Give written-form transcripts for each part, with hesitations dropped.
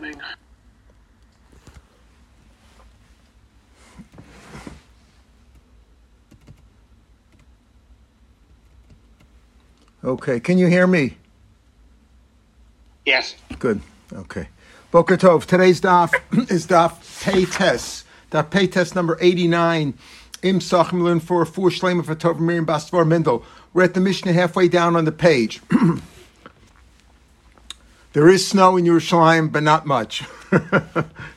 morning. Okay, can you hear me? Yes. Good. Okay. Boker Tov. Today's daf is daf peytes. Daf peytes number 89. Im Sachim learn for Fuhr Shlema for Tov Miriam Bastvar Mendel. We're at the Mishnah halfway down on the page. There is snow in Yerushalayim, but not much,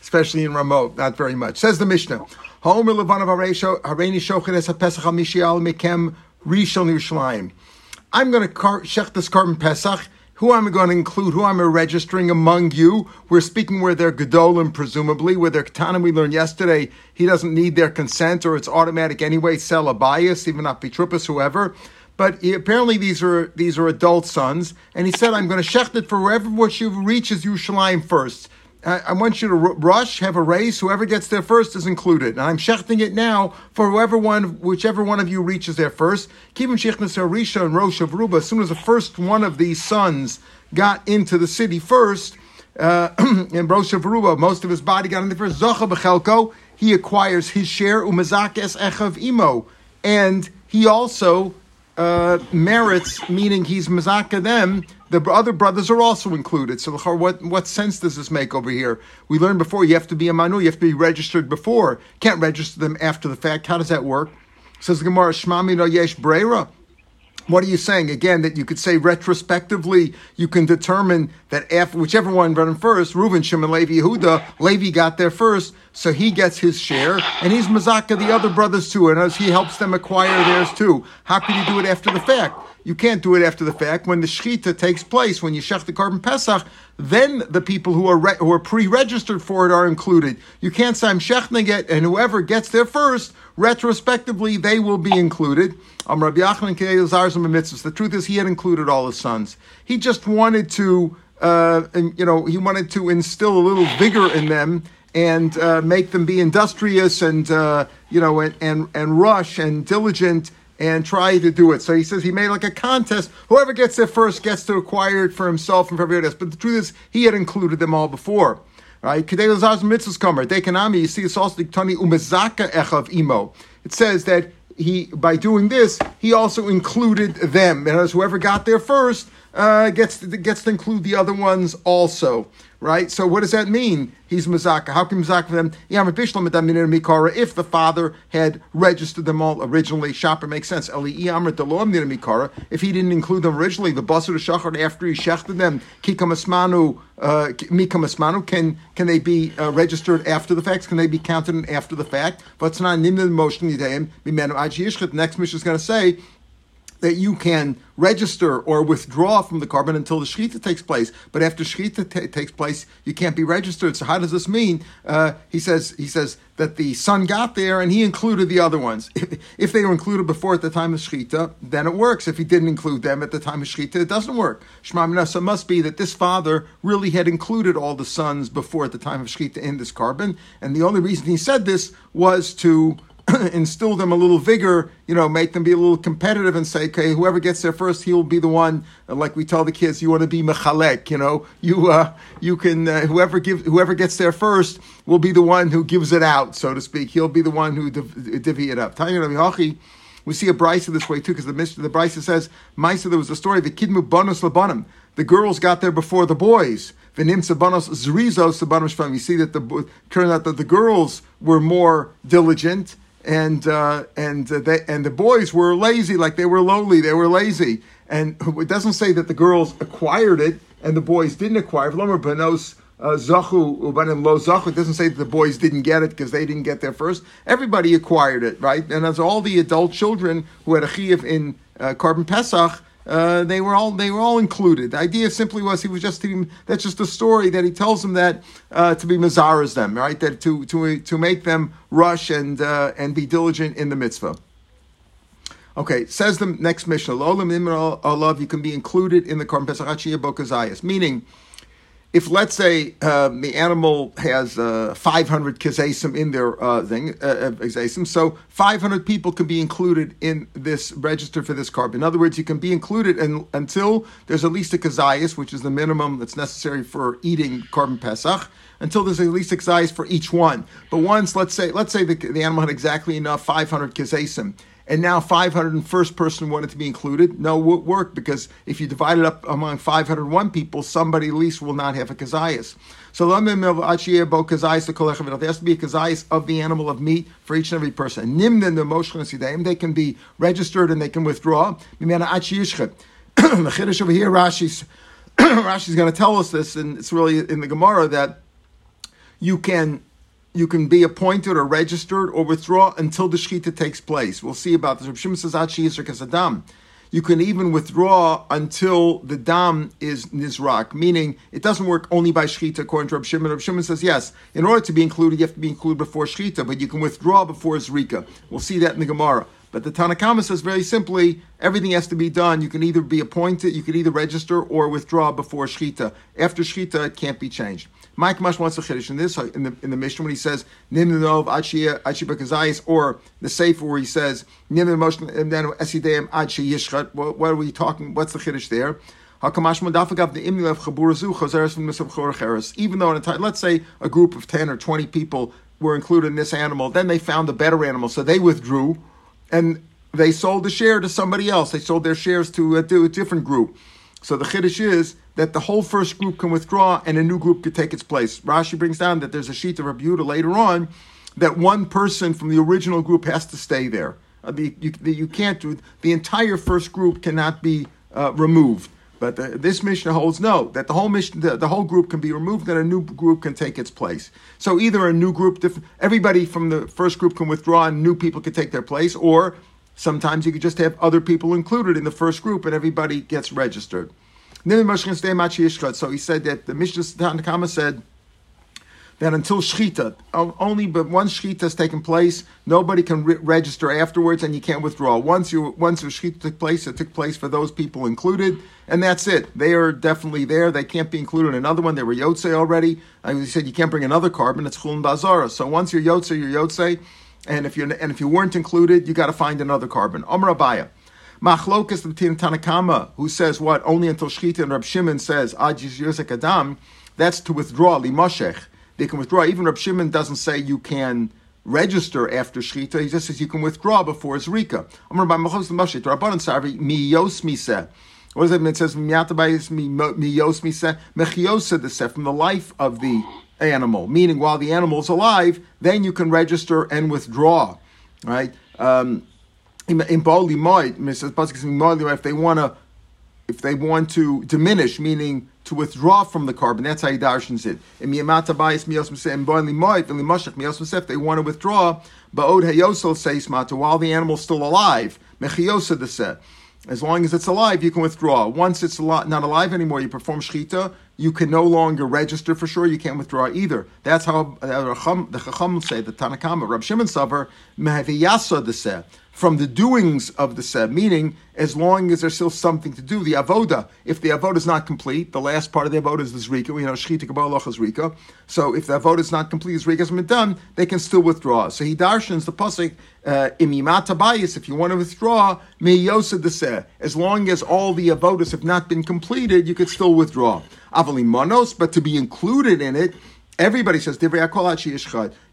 especially in Ramot, not very much. Says the Mishnah, Ha'omer levanav hareini shochet es ha'pesach ha'mishi al mekem rishon Yerushalayim. I'm going to shech this Korban Pesach. Who I'm going to include, who I'm registering among you. We're speaking where they're Gedolim, presumably, where they're Ketanim. We learned yesterday he doesn't need their consent, or it's automatic anyway, sell a bias, even not Bitrupas, whoever. But apparently these are adult sons. And he said, I'm going to shecht it for wherever what you reaches Yerushalayim first. I want you to rush, have a race. Whoever gets there first is included. And I'm shechting it now for whichever one of you reaches there first. Kivim shechnas harisha and rosh of Ruba. As soon as the first one of these sons got into the city first, and rosh of Ruba, most of his body got in there first. Zocha b'chelko, he acquires his share. Umazak es echav imo, and he also merits, meaning he's mazaka them. The other brothers are also included. So what sense does this make over here? We learned before you have to be a manu, you have to be registered before. Can't register them after the fact. How does that work? Says the Gemara, Shmami no yesh breira. What are you saying? Again, that you could say retrospectively, you can determine that after whichever one ran first, Reuben, Shimon, Levi, Yehuda, Levi got there first, so he gets his share, and he's mazaka the other brothers too, and as he helps them acquire theirs too. How can you do it after the fact? You can't do it after the fact. When the shechita takes place, when you shech the Korban Pesach, then the people who are pre-registered for it are included. You can't say I'm shechting it, and whoever gets there first, retrospectively, they will be included. The truth is, he had included all his sons. He just wanted to, he wanted to instill a little vigor in them and make them be industrious and rush and diligent and try to do it. So he says he made like a contest. Whoever gets there first gets to acquire it for himself and for everybody else. But the truth is, he had included them all before. Right? You see, it's also imo. It says that he, by doing this, he also included them, and as whoever got there first gets to include the other ones also. Right? So what does that mean? He's mazaka. How can mazaka them? If the father had registered them all originally, shopper makes sense. If he didn't include them originally, the basur shachar after he shechted them, mikamasmanu, can they be registered after the fact? Can they be counted in after the fact? But it's not nimna motion yidayim b'menu aji yishchet. Next Mishnah is going to say that you can register or withdraw from the korban until the shechita takes place. But after shechita takes place, you can't be registered. So how does this mean? He says that the son got there and he included the other ones. If they were included before at the time of shechita, then it works. If he didn't include them at the time of shechita, it doesn't work. Shema Minasa must be that this father really had included all the sons before at the time of shechita in this korban. And the only reason he said this was to instill them a little vigor, make them be a little competitive and say, okay, whoever gets there first, he'll be the one. Like we tell the kids, you want to be mechalek, whoever gets there first will be the one who gives it out, so to speak. He'll be the one who divvy it up. We see a brisa this way too, because the brisa says, Maisa, there was a story, the kidmu bonus labanim. The girls got there before the boys. You see that turned out that the girls were more diligent and the boys were lazy, like they were lowly, they were lazy. And it doesn't say that the girls acquired it and the boys didn't acquire it. It doesn't say that the boys didn't get it because they didn't get there first. Everybody acquired it, right? And as all the adult children who had a chiyuv in Korban Pesach, they were all included. The idea simply was that's just a story that he tells them that to be mazaras them, right? That to make them rush and be diligent in the mitzvah. Okay, says the next Mishnah, Lo Olam Imra Olav, you can be included in the Korban Pesach Achiyah Bokazayas, meaning if let's say the animal has 500 kesesim in their kesesim, so 500 people can be included in this register for this korban. In other words, you can be included until there's at least a keseis, which is the minimum that's necessary for eating korban pesach, until there's at least a keseis for each one. But once, let's say the animal had exactly enough 500 kesesim, and now 501st person wanted to be included, no, it won't work, because if you divide it up among 501 people, somebody at least will not have a kazayas. So there has to be a kazayas of the animal of meat for each and every person. They can be registered and they can withdraw. The Chiddush over here, Rashi's going to tell us this, and it's really in the Gemara, that you can be appointed or registered or withdraw until the shechita takes place. We'll see about this. Rav Shimon says, "Ad sheyizrak as a dam." You can even withdraw until the dam is nizrak, meaning it doesn't work only by shechita, according to Rav Shimon. Rav Shimon says, yes, in order to be included, you have to be included before shechita, but you can withdraw before zrika. We'll see that in the Gemara. But the Tanakhama says very simply, everything has to be done. You can either be appointed, you can either register or withdraw before shechita. After shechita, it can't be changed. Mike Mash wants a chiddush in this, in the Mishnah, when he says, Nim Nov Achia Achibakazais, or the Sefer where he says, Nim Emotion and then Esidam Achi Yishrat. What are we talking? What's the chiddush there? Even though in a time, let's say a group of 10 or 20 people were included in this animal, then they found a better animal, so they withdrew and they sold the share to somebody else. They sold their shares to a different group. So the chiddush is that the whole first group can withdraw and a new group could take its place. Rashi brings down that there's a sheet of Rebbe Yehuda later on that one person from the original group has to stay there. You can't do the entire first group cannot be removed. But this Mishnah holds no, that the whole Mishnah, the whole group can be removed and a new group can take its place. So either a new group, everybody from the first group can withdraw and new people can take their place, or sometimes you could just have other people included in the first group and everybody gets registered. So he said that the Mishnah Tanakhama said that until shechita, only but once shechita has taken place, nobody can register afterwards and you can't withdraw. Once the shechita took place, it took place for those people included, and that's it. They are definitely there. They can't be included in another one. They were yotzei already. As he said, you can't bring another carbon. It's chulin bazara. So once you're yotzei, you're yotzei. And if you weren't included, you got to find another carbon. Amar Abaye. Machlokas between Tanakhama, who says what only until shechita, and Reb Shimon says ad yizrak adam. That's to withdraw limoshech. They can withdraw. Even Reb Shimon doesn't say you can register after shechita. He just says you can withdraw before zrika. Amar by Machlokas l'moshech. Rabban sarvi miyos misa. What does that mean? It says miyos misa mechiyos desef, from the life of the animal, meaning while the animal's alive, then you can register and withdraw, right? If they want to diminish, meaning to withdraw from the carbon, that's how he darshens it. If they want to withdraw, while the animal's still alive, as long as it's alive, you can withdraw. Once it's not alive anymore, you perform shechita, you can no longer register for sure, you can't withdraw either. That's how the Chacham say, the Tanakhama, Reb Shimon Savar, Meheviyasa deseh, from the doings of the seh, meaning as long as there's still something to do, the avoda, if the avoda is not complete, the last part of the avoda is the zrika, we know shechita kabbalah zrika, so if the avoda is not complete, zrika has been done, they can still withdraw. So he darshans the pasuk, imimat habayis, if you want to withdraw, meyosa deseh, as long as all the avodas have not been completed, you could still withdraw. Avalimanos, but to be included in it, everybody says,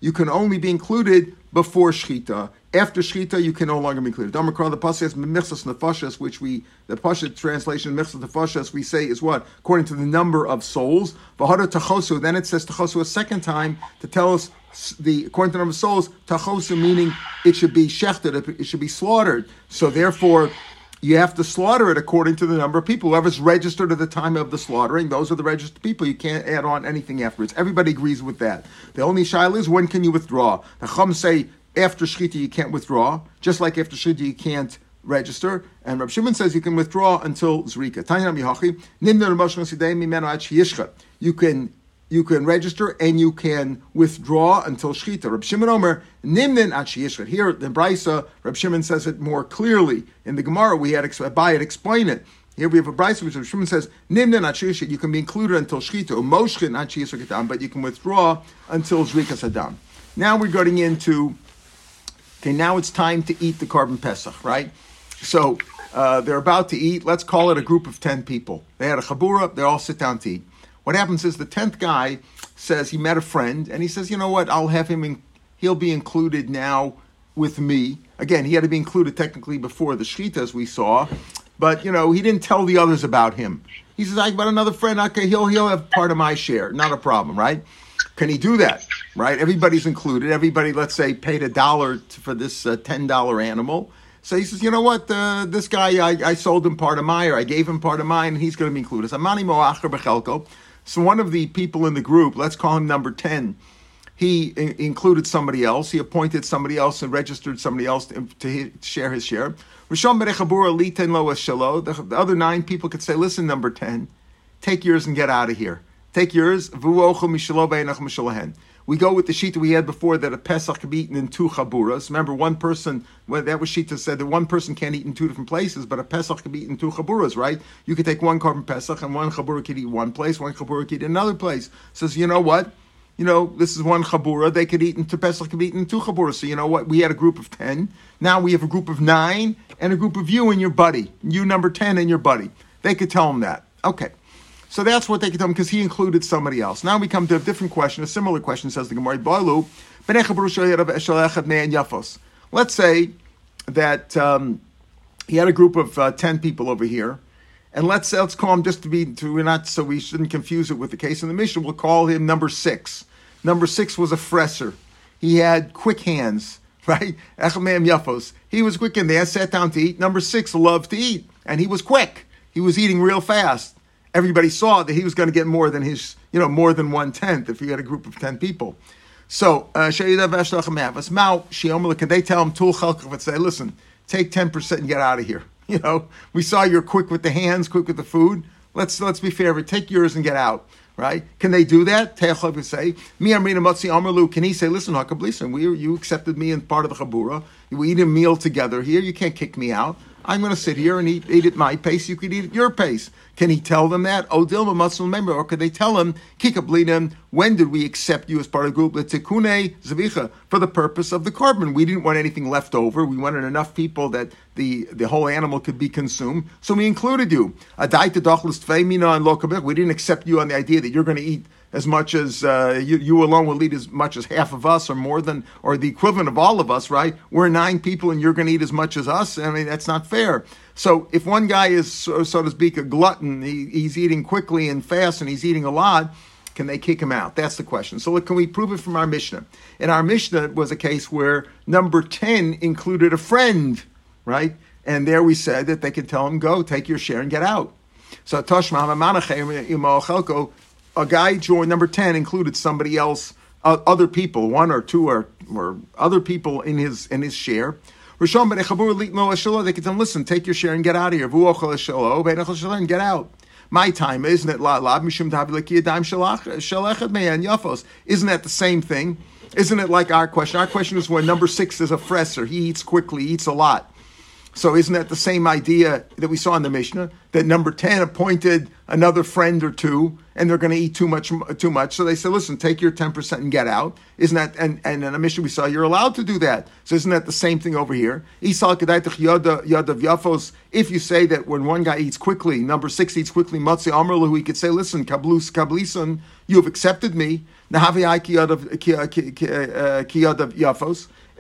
you can only be included before shechita. After shechita, you can no longer be included. The pasuk says, which the Pasha translation, michsas nefashas, we say is what? According to the number of souls. Then it says tachosu a second time to tell us, according to the number of souls, tachosu meaning it should be shechted, it should be slaughtered. So therefore, you have to slaughter it according to the number of people. Whoever's registered at the time of the slaughtering, those are the registered people. You can't add on anything afterwards. Everybody agrees with that. The only shaila is, when can you withdraw? The Chacham say, after shechita you can't withdraw, just like after shechita you can't register. And Reb Shimon says you can withdraw until zrika. You can register and you can withdraw until shechita. Reb Shimon Omer, nimnin ad sheyishchet. Here, the Brisa, Reb Shimon says it more clearly. In the Gemara, we had Abaye explain it. Here we have a brayso which Shimon says, Nimna not shishit, you can be included until shchita, or moshchin not shishit kadam, but you can withdraw until zrikas hadam. Now we're getting into, okay, now it's time to eat the Korban Pesach, right? So they're about to eat, let's call it a group of 10 people. They had a chabura, they all sit down to eat. What happens is the 10th guy says he met a friend, and he says, you know what, I'll have him, he'll be included now with me. Again, he had to be included technically before the shechita, as we saw, but, you know, he didn't tell the others about him. He says, I got another friend, okay, he'll have part of my share, not a problem, right? Can he do that, right? Everybody's included. Everybody, let's say, paid $1 for this $10 animal. So he says, you know what, this guy, I sold him part of mine, or I gave him part of mine, and he's going to be included. So one of the people in the group, let's call him number 10, he included somebody else. He appointed somebody else and registered somebody else to share his share. The other 9 people could say, listen, number 10, take yours and get out of here. Take yours. We go with the shita we had before that a pesach could be eaten in 2 chaburas. Remember, one person, well, that was shita said that one person can't eat in 2 different places, but a pesach could be eaten in 2 chaburas, right? You could take one korban pesach and one chabura could eat one place, one chabura could eat another place. Says, you know what? You know, this is one chabura. They could eat in 2 pesach, could be eaten in 2 chaburas. So you know what? We had a group of 10. Now we have a group of 9 and a group of you and your buddy. You number 10 and your buddy. They could tell him that. Okay. So that's what they could tell him, because he included somebody else. Now we come to a different question, a similar question, says the Gemara. Let's say that he had a group of 10 people over here, and let's call him, just so we shouldn't confuse it with the case in the Mishnah, we'll call him number 6. Number 6 was a fresser. He had quick hands, right? He was quick in there, sat down to eat. Number 6 loved to eat, and he was quick. He was eating real fast. Everybody saw that he was going to get more than his, more than 1/10 if you had a group of 10 people. So, can they tell him, say, listen, take 10% and get out of here. You know, we saw you're quick with the hands, quick with the food. Let's be fair, take yours and get out, right? Can they do that? Can he say, listen, Hakablisa, you accepted me in part of the chabura. We eat a meal together here. You can't kick me out. I'm going to sit here and eat at my pace. You could eat at your pace. Can he tell them that? Odilma Muslim member, or could they tell him, Kikablinam, when did we accept you as part of the group? Letikune Zavicha, for the purpose of the korban. We didn't want anything left over. We wanted enough people that the whole animal could be consumed. So we included you. Adaita Dochlus Tvemina and Lokabik. We didn't accept you on the idea that you're going to eat as much as you alone will eat as much as half of us, or more than, or the equivalent of all of us, right? We're 9 people and you're going to eat as much as us. I mean, that's not fair. So if one guy is, so to speak, a glutton, he's eating quickly and fast and he's eating a lot, can they kick him out? That's the question. So can we prove it from our Mishnah? In our Mishnah was a case where number 10 included a friend, right? And there we said that they could tell him, go, take your share and get out. So Toshma HaManachem Imo Chelko, a guy joined, number 10 included somebody else, other people, 1 or 2 or other people in his share. Rishon ben Chabur Litno Ashelo, they could tell him, listen, take your share and get out of here. Vuochel Ashelo, ben Ashelo, and get out. My time, isn't it? La Mishum Davilaki Adam Shalachet Meyan Yafos. Isn't that the same thing? Isn't it like our question? Our question is when number 6 is a fresser. He eats quickly, eats a lot. So isn't that the same idea that we saw in the Mishnah, that number 10 appointed another friend or 2, and they're going to eat too much. So they said, listen, take your 10% and get out. Isn't that, and in the Mishnah we saw, you're allowed to do that. So isn't that the same thing over here? If you say that when one guy eats quickly, number 6 eats quickly, Matsi Amrlu, he could say, listen, Kablus Kablisun, you have accepted me.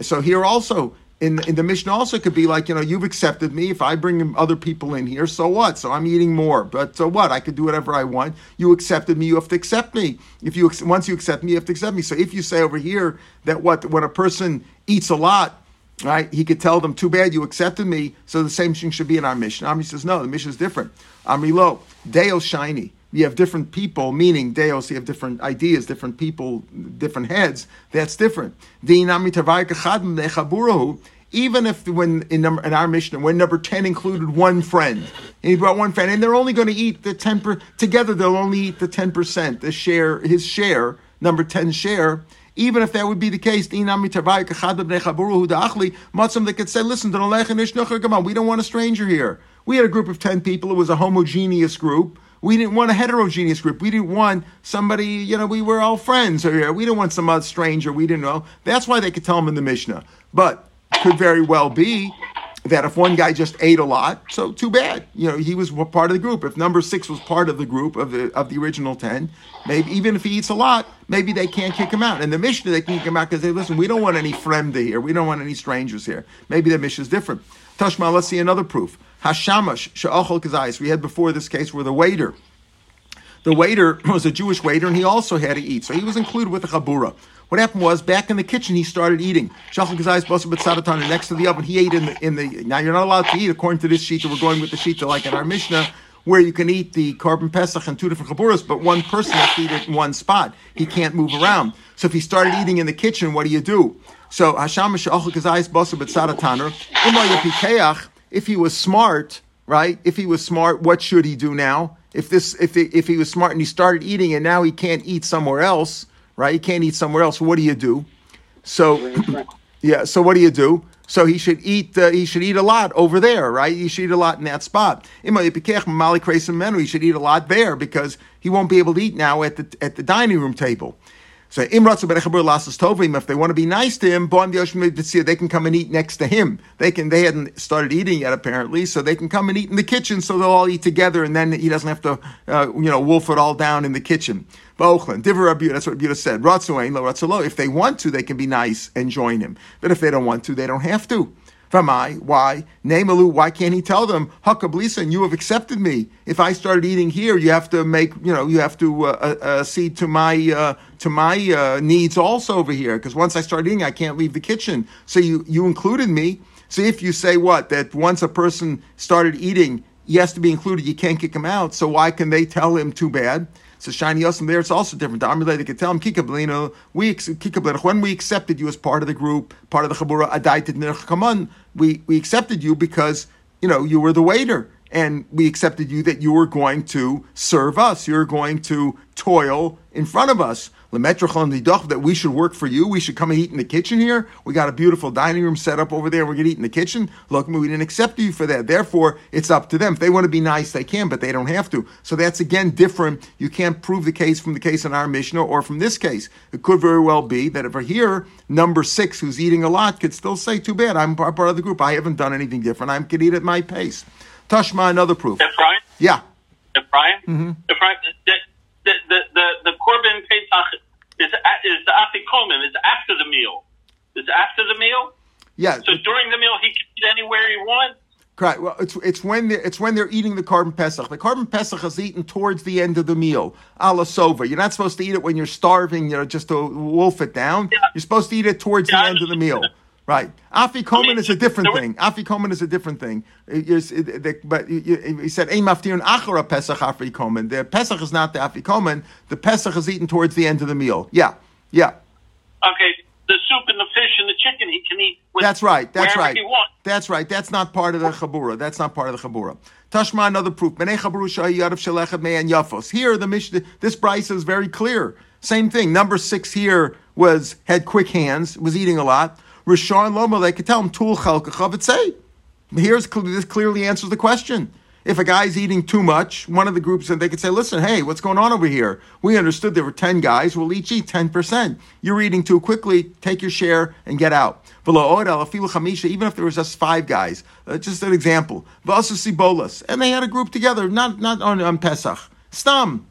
So here also, in the Mishnah also could be like, you've accepted me. If I bring other people in here, so what? So I'm eating more, but so what? I could do whatever I want. You accepted me, you have to accept me. Once you accept me, you have to accept me. So if you say over here that when a person eats a lot, right, he could tell them, too bad, you accepted me. So the same thing should be in our Mishnah. Amri says, no, the Mishnah is different. Amri lo, Deo shiny. You have different people, meaning deos, you have different ideas, different people, different heads. That's different. Even if in our Mishnah, when number 10 included one friend, and he brought one friend, and they're only going to eat the 10%, together they'll only eat the 10%, his share, number 10's share. Even if that would be the case, they could say, listen, we don't want a stranger here. We had a group of 10 people. It was a homogeneous group. We didn't want a heterogeneous group. We didn't want somebody, we were all friends. Or we didn't want some other stranger we didn't know. That's why they could tell them in the Mishnah. But it could very well be that if one guy just ate a lot, so too bad. He was part of the group. If number 6 was part of the group of the original 10, maybe even if he eats a lot, maybe they can't kick him out. And the Mishnah, they can kick him out because they listen, we don't want any fremde here. We don't want any strangers here. Maybe the Mishnah is different. Tashma, let's see another proof. Hashamash she'ochel kazayis. We had before this case where the waiter was a Jewish waiter, and he also had to eat. So he was included with the chabura. What happened was, back in the kitchen, he started eating. Shachal Kazayis Basar B'Tzadatan, next to the oven, he ate in the. Now, you're not allowed to eat, according to this shita. We're going with the shita, like in our Mishnah, where you can eat the Korban Pesach in 2 different chaburas, but one person has to eat it in one spot. He can't move around. So if he started eating in the kitchen, what do you do? So, Hasham Shachal Kazayis Basar B'Tzadatan, Umay Yapikeach, if he was smart, right? If he was smart, what should he do now? If he was smart and he started eating and now he can't eat somewhere else, right? He can't eat somewhere else. What do you do? So what do you do? So he should eat. He should eat a lot over there, right? He should eat a lot in that spot. He should eat a lot there because he won't be able to eat now at the dining room table. So if they want to be nice to him, they can come and eat next to him. They hadn't started eating yet apparently, so they can come and eat in the kitchen. So they'll all eat together, and then he doesn't have to, wolf it all down in the kitchen. That's what Yehuda said. If they want to, they can be nice and join him. But if they don't want to, they don't have to. Why? Nemalu, why can't he tell them, Hakablisan, you have accepted me. If I started eating here, you have to see to my needs also over here. Because once I start eating, I can't leave the kitchen. So you included me. So if you say what? That once a person started eating, he has to be included. You can't kick him out. So why can they tell him too bad? So shiny awesome there, it's also different. The Amrulay, they could tell him, Kikablino, when we accepted you as part of the group, part of the Chabura, Adaitit Nerchaman, we accepted you because, you were the waiter. And we accepted you that you were going to serve us. You were going to toil in front of us. That we should work for you. We should come and eat in the kitchen here. We got a beautiful dining room set up over there. We're going to eat in the kitchen. Look, we didn't accept you for that. Therefore, it's up to them. If they want to be nice, they can, but they don't have to. So that's, again, different. You can't prove the case from the case in our Mishnah or from this case. It could very well be that over here, number 6, who's eating a lot, could still say, too bad, I'm part of the group. I haven't done anything different. I can eat at my pace. Tashma, another proof. Brian? Yeah. Brian? Mm-hmm. The Korban Pesach is the afikomen. It's after the meal. It's after the meal? Yeah. So during the meal, he can eat anywhere he wants? Correct. Well, it's when they're eating the Korban Pesach. The Korban Pesach is eaten towards the end of the meal, a la sova. You're not supposed to eat it when you're starving, just to wolf it down. Yeah. You're supposed to eat it towards the end of the meal. Right. Afikomen is a different thing. Afikomen is a different thing. But he said, Ein maftirin achara Pesach afikomen. The Pesach is not the afikomen. The Pesach is eaten towards the end of the meal. Yeah. Okay. The soup and the fish and the chicken he can eat with wherever he wants. That's right. That's not part of the chabura. Tashma, another proof. B'nei chaburu shayad of shelechad me'an yafos. Here, the Mishnah, this Brisa is very clear. Same thing. Number 6 here had quick hands, was eating a lot. Rishon Loma, they could tell him, Tul Chalkachav Etzei. This clearly answers the question. If a guy's eating too much, one of the groups, they could say, listen, hey, what's going on over here? We understood there were 10 guys. We'll each eat 10%. You're eating too quickly. Take your share and get out. Even if there was just 5 guys. Just an example. And they had a group together, not on Pesach. Stam.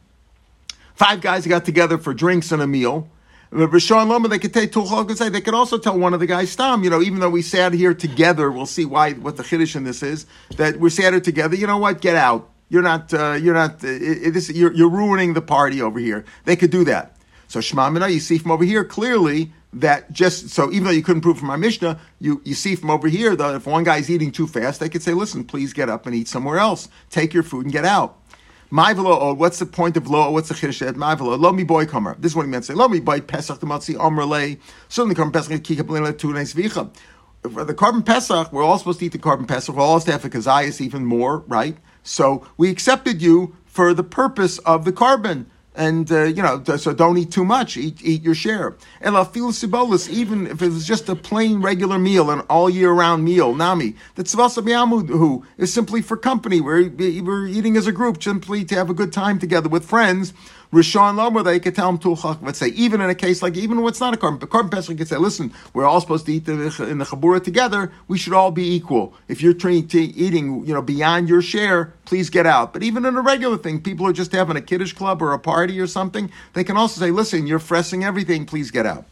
5 guys got together for drinks and a meal. But Rishon Loma, they could take Tulchol and say, they could also tell one of the guys, Stam, even though we sat here together, we'll see what the Chiddush in this is, that we sat here together, you know what, get out. You're ruining the party over here. They could do that. So Shema Minah, you see from over here clearly that so even though you couldn't prove from our Mishnah, you see from over here that if one guy's eating too fast, they could say, listen, please get up and eat somewhere else. Take your food and get out. My velo, what's the point of lo? What's the chiddush at my velo? Lo mi boy kamer. This is what he meant to say. Lo mi boy pesach the matzi omrele. Suddenly, Korban Pesach kikab lina tu neis vicha. For the Korban Pesach, we're all supposed to eat the Korban Pesach. We're all supposed to have a kazayas even more, right? So we accepted you for the purpose of the Korban. and so don't eat too much. Eat your share. And lafil sibolis, even if it's just a plain regular meal, an all year round meal, nami. The tzvasa miyamuhu is simply for company. We're eating as a group, simply to have a good time together with friends. Rishon Lama, they could tell him Tulchach, let's say, even in a case like, even when it's not a Korban Pesach could say, listen, we're all supposed to eat in the Chabura together, we should all be equal. If you're eating, beyond your share, please get out. But even in a regular thing, people are just having a kiddush club or a party or something, they can also say, listen, you're fressing everything, please get out.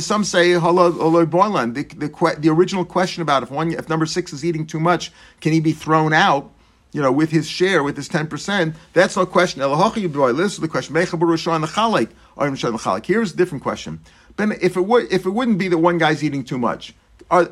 Some say the original question about if number 6 is eating too much, can he be thrown out? With his share, with his 10%, that's no question. This is the question. Here's a different question. Then, if it wouldn't be that one guy's eating too much, are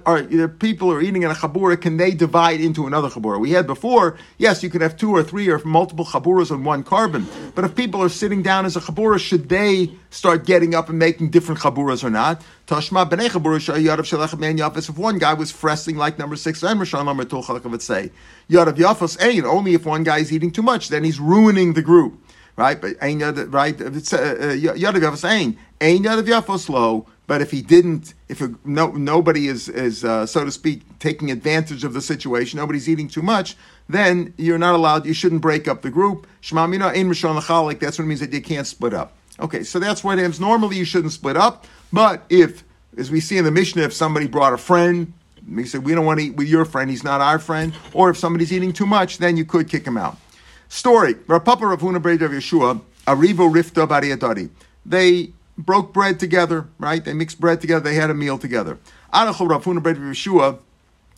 people are eating in a chabura? Can they divide into another chabura? We had before. Yes, you could have 2 or 3 or multiple chaburas on one carbon. But if people are sitting down as a chabura, should they start getting up and making different chaburas or not? Tashma b'nei chabura yadav shalach man yafas. If one guy was fressing like number 6, and Rishon Lamer Tulchak would say yadav yafas ein. Only if one guy is eating too much, then he's ruining the group, right? But ein yadav yafas ein. Ein yadav yafas lo. But if he didn't, nobody is so to speak, taking advantage of the situation, nobody's eating too much, then you're not allowed, you shouldn't break up the group. Shema mina ein rishon l'chalik, that's what it means that you can't split up. Okay, so that's what it is. Normally you shouldn't split up, but if, as we see in the Mishnah, if somebody brought a friend, we said, we don't want to eat with your friend, he's not our friend, or if somebody's eating too much, then you could kick him out. Story, Rav Papa, Rav Huna, Rav Yeshua, Arivo Rifta Bariyadari. They broke bread together, right? They mixed bread together. They had a meal together. Adachol Rav Huna Bar Yeshua,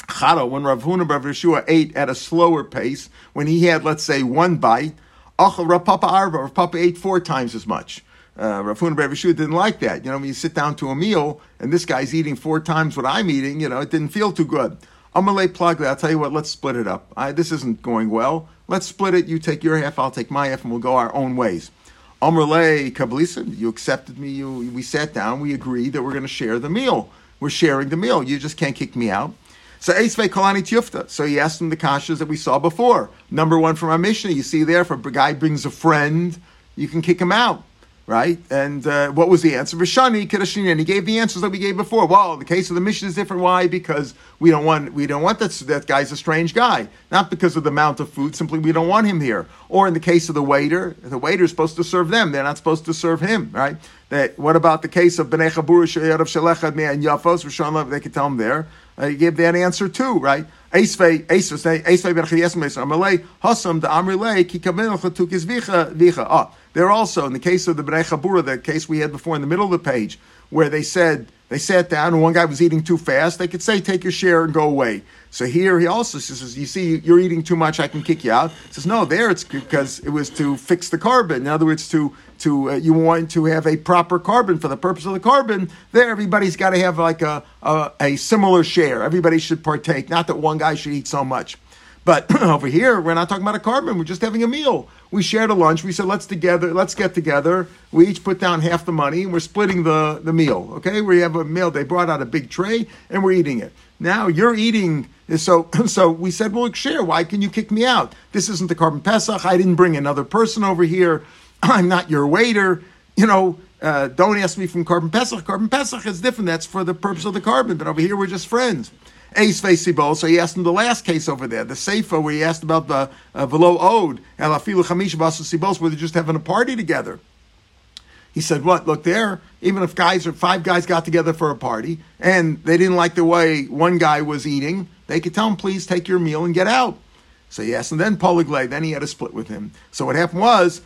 Chado, when Rav Huna Bar Yeshua ate at a slower pace, when he had, let's say, one bite, Achol Rav Papa Arba, Rav Papa ate 4 times as much. Rav Huna Bar Yeshua didn't like that. When you sit down to a meal and this guy's eating 4 times what I'm eating, it didn't feel too good. Amalei Plagle, I'll tell you what, let's split it up. This isn't going well. Let's split it. You take your half, I'll take my half, and we'll go our own ways. Amrlei Kabalisa, you accepted me, we sat down, we agreed that we're going to share the meal. We're sharing the meal. You just can't kick me out. So Eisvei Kalani Tyufta. So he asked him the kashas that we saw before. Number 1 from our Mishnah, you see there, if a guy brings a friend, you can kick him out, right? And what was the answer? Vishani Kedashini, and he gave the answers that we gave before. Well, the case of the Mishnah is different. Why? Because we don't want that guy's a strange guy. Not because of the amount of food, simply we don't want him here. Or in the case of the waiter's supposed to serve them. They're not supposed to serve him, right? What about the case of B'nei Chabur, Sheyadav Shalechad, and Yafos, Rishon Lev, they could tell him there. He gave that answer too, right? They're also, in the case of the B'nei Chabura, the case we had before in the middle of the page, where they said, they sat down and one guy was eating too fast, they could say, take your share and go away. So here he also says, you see, you're eating too much, I can kick you out. He says, no, there it's because it was to fix the carbon. In other words, to you want to have a proper carbon for the purpose of the carbon. There everybody's got to have like a similar share. Everybody should partake, not that one guy should eat so much. But over here, we're not talking about a carbon. We're just having a meal. We shared a lunch. We said, let's get together. We each put down half the money, and we're splitting the meal, okay? We have a meal. They brought out a big tray, and we're eating it. Now you're eating. So we said, well, share. Why can you kick me out? This isn't the Korban Pesach. I didn't bring another person over here. I'm not your waiter. Don't ask me from Korban Pesach. Korban Pesach is different. That's for the purpose of the carbon. But over here, we're just friends. Ace Vesibol, so he asked him the last case over there, the Seifa, where he asked about the Velo Ode, El Afilu Chamish Basu Sibos, where they're just having a party together. He said, what? Look there, even if 5 guys got together for a party and they didn't like the way one guy was eating, they could tell him, please take your meal and get out. So he asked him, then Poliglay, then he had a split with him. So what happened was,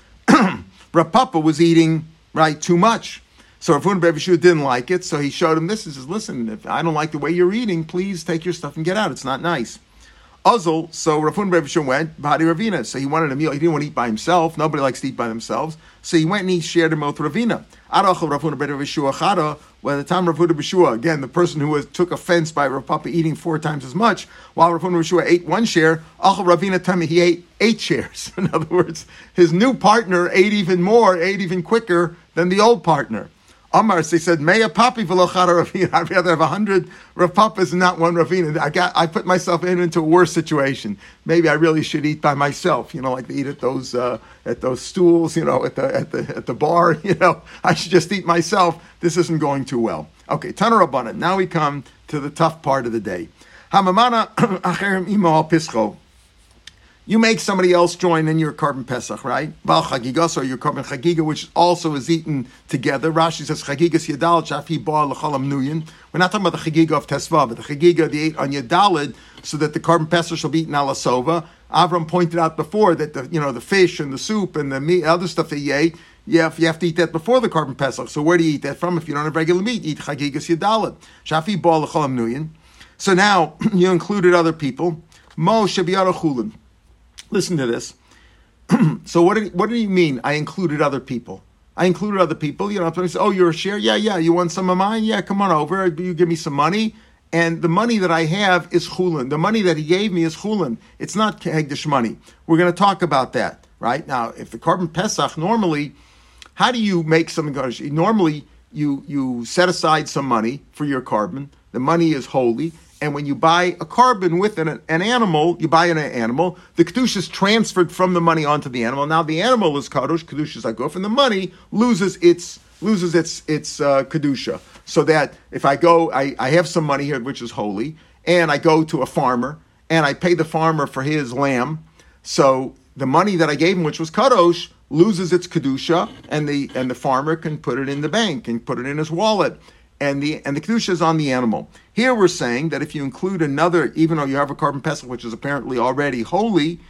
Rav Papa was eating, right, too much. So Rav Huna Bar Yeshua didn't like it, so he showed him this. He says, listen, if I don't like the way you're eating, please take your stuff and get out. It's not nice. Uzzle, so Rav Huna Bar Yeshua went, B'hadi Ravina. So he wanted a meal. He didn't want to eat by himself. Nobody likes to eat by themselves. So he went and he shared a meal with Ravina. Adachal Rav Huna Bar Yeshua Chada. By the time Rav Huna Bar Yeshua, again, the person who took offense by Rav Papa eating 4 times as much, while Rav Huna Bar Yeshua ate 1 share, Achal Ravina told me he ate 8 shares. In other words, his new partner ate even more, ate even quicker than the old partner. Amars, they said, Mea Papi Velochara Ravina. I'd rather have 100 Rav Papas and not one Ravina. I put myself into a worse situation. Maybe I really should eat by myself, like they eat at those stools, at the bar, I should just eat myself. This isn't going too well. Okay, Tana Rabbanan. Now we come to the tough part of the day. Hamamana Acherim Imo Al Pischo. You make somebody else join in your Korban Pesach, right? Bal Chagigas, or your Korban Chagiga, which also is eaten together. Rashi says, Chagigas Yadal, Shafi Baal Lechalam Nuyin. We're not talking about the Chagiga of Tesva, but the Chagiga they ate on Yadalid, so that the Korban Pesach shall be eaten ala sova. Avram pointed out before that the fish and the soup and the meat, other stuff that you ate, you have to eat that before the Korban Pesach. So where do you eat that from? If you don't have regular meat, eat Chagigas Yadalid. Shafi Baal Lechalam Nuyin. So now you included other people. Mo Shebiara Chulin. Listen to this. So what do you mean I included other people? I included other people. Somebody says, oh, you're a share? Yeah. You want some of mine? Yeah, come on over. You give me some money. And the money that I have is chulin. The money that he gave me is chulin. It's not Hegdish money. We're going to talk about that, right? Now, if the Korban Pesach, normally, how do you make something? Normally, you set aside some money for your Korban. The money is holy. And when you buy a korban with an animal, you buy an animal, the kedusha is transferred from the money onto the animal. Now the animal is kadosh, kedusha is aguf, and the money loses its kedusha. So that if I go, I have some money here, which is holy, and I go to a farmer, and I pay the farmer for his lamb, so the money that I gave him, which was kadosh, loses its kedusha, and the farmer can put it in the bank, and put it in his wallet. And the kedusha is on the animal. Here we're saying that if you include another, even though you have a Korban Pesach, which is apparently already holy,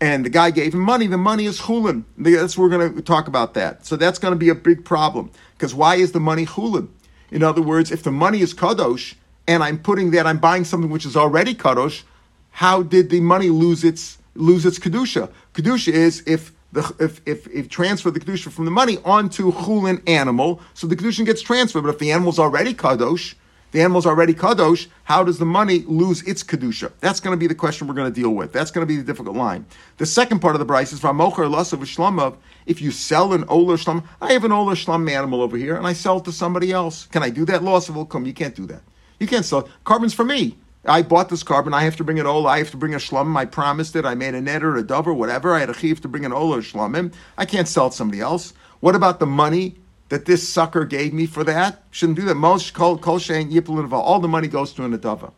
and the guy gave him money, the money is chulin. That's we're going to talk about that. So that's going to be a big problem, because why is the money chulin? In other words, if the money is kadosh and I'm buying something which is already kadosh, how did the money lose its kedusha? Kedusha is if transfer the kedusha from the money onto chulin animal, so the kedusha gets transferred. But if the animal's already kadosh, how does the money lose its kedusha? That's going to be the question we're going to deal with. That's going to be the difficult line. The second part of the braisa is vamocher lasav shlamav. If you sell an oler shlam, I have an oler shlam animal over here, and I sell it to somebody else. Can I do that? Lasav will come. You can't do that. You can't sell it. Carbon's for me. I bought this carbon, I have to bring an ola, I have to bring a shlamim, I promised it, I made a neder or a dove or whatever, I had a chiv to bring an ola or shlamim, I can't sell it to somebody else. What about the money that this sucker gave me for that? Shouldn't do that. Most kol shein yipul neva, all the money goes to an adava.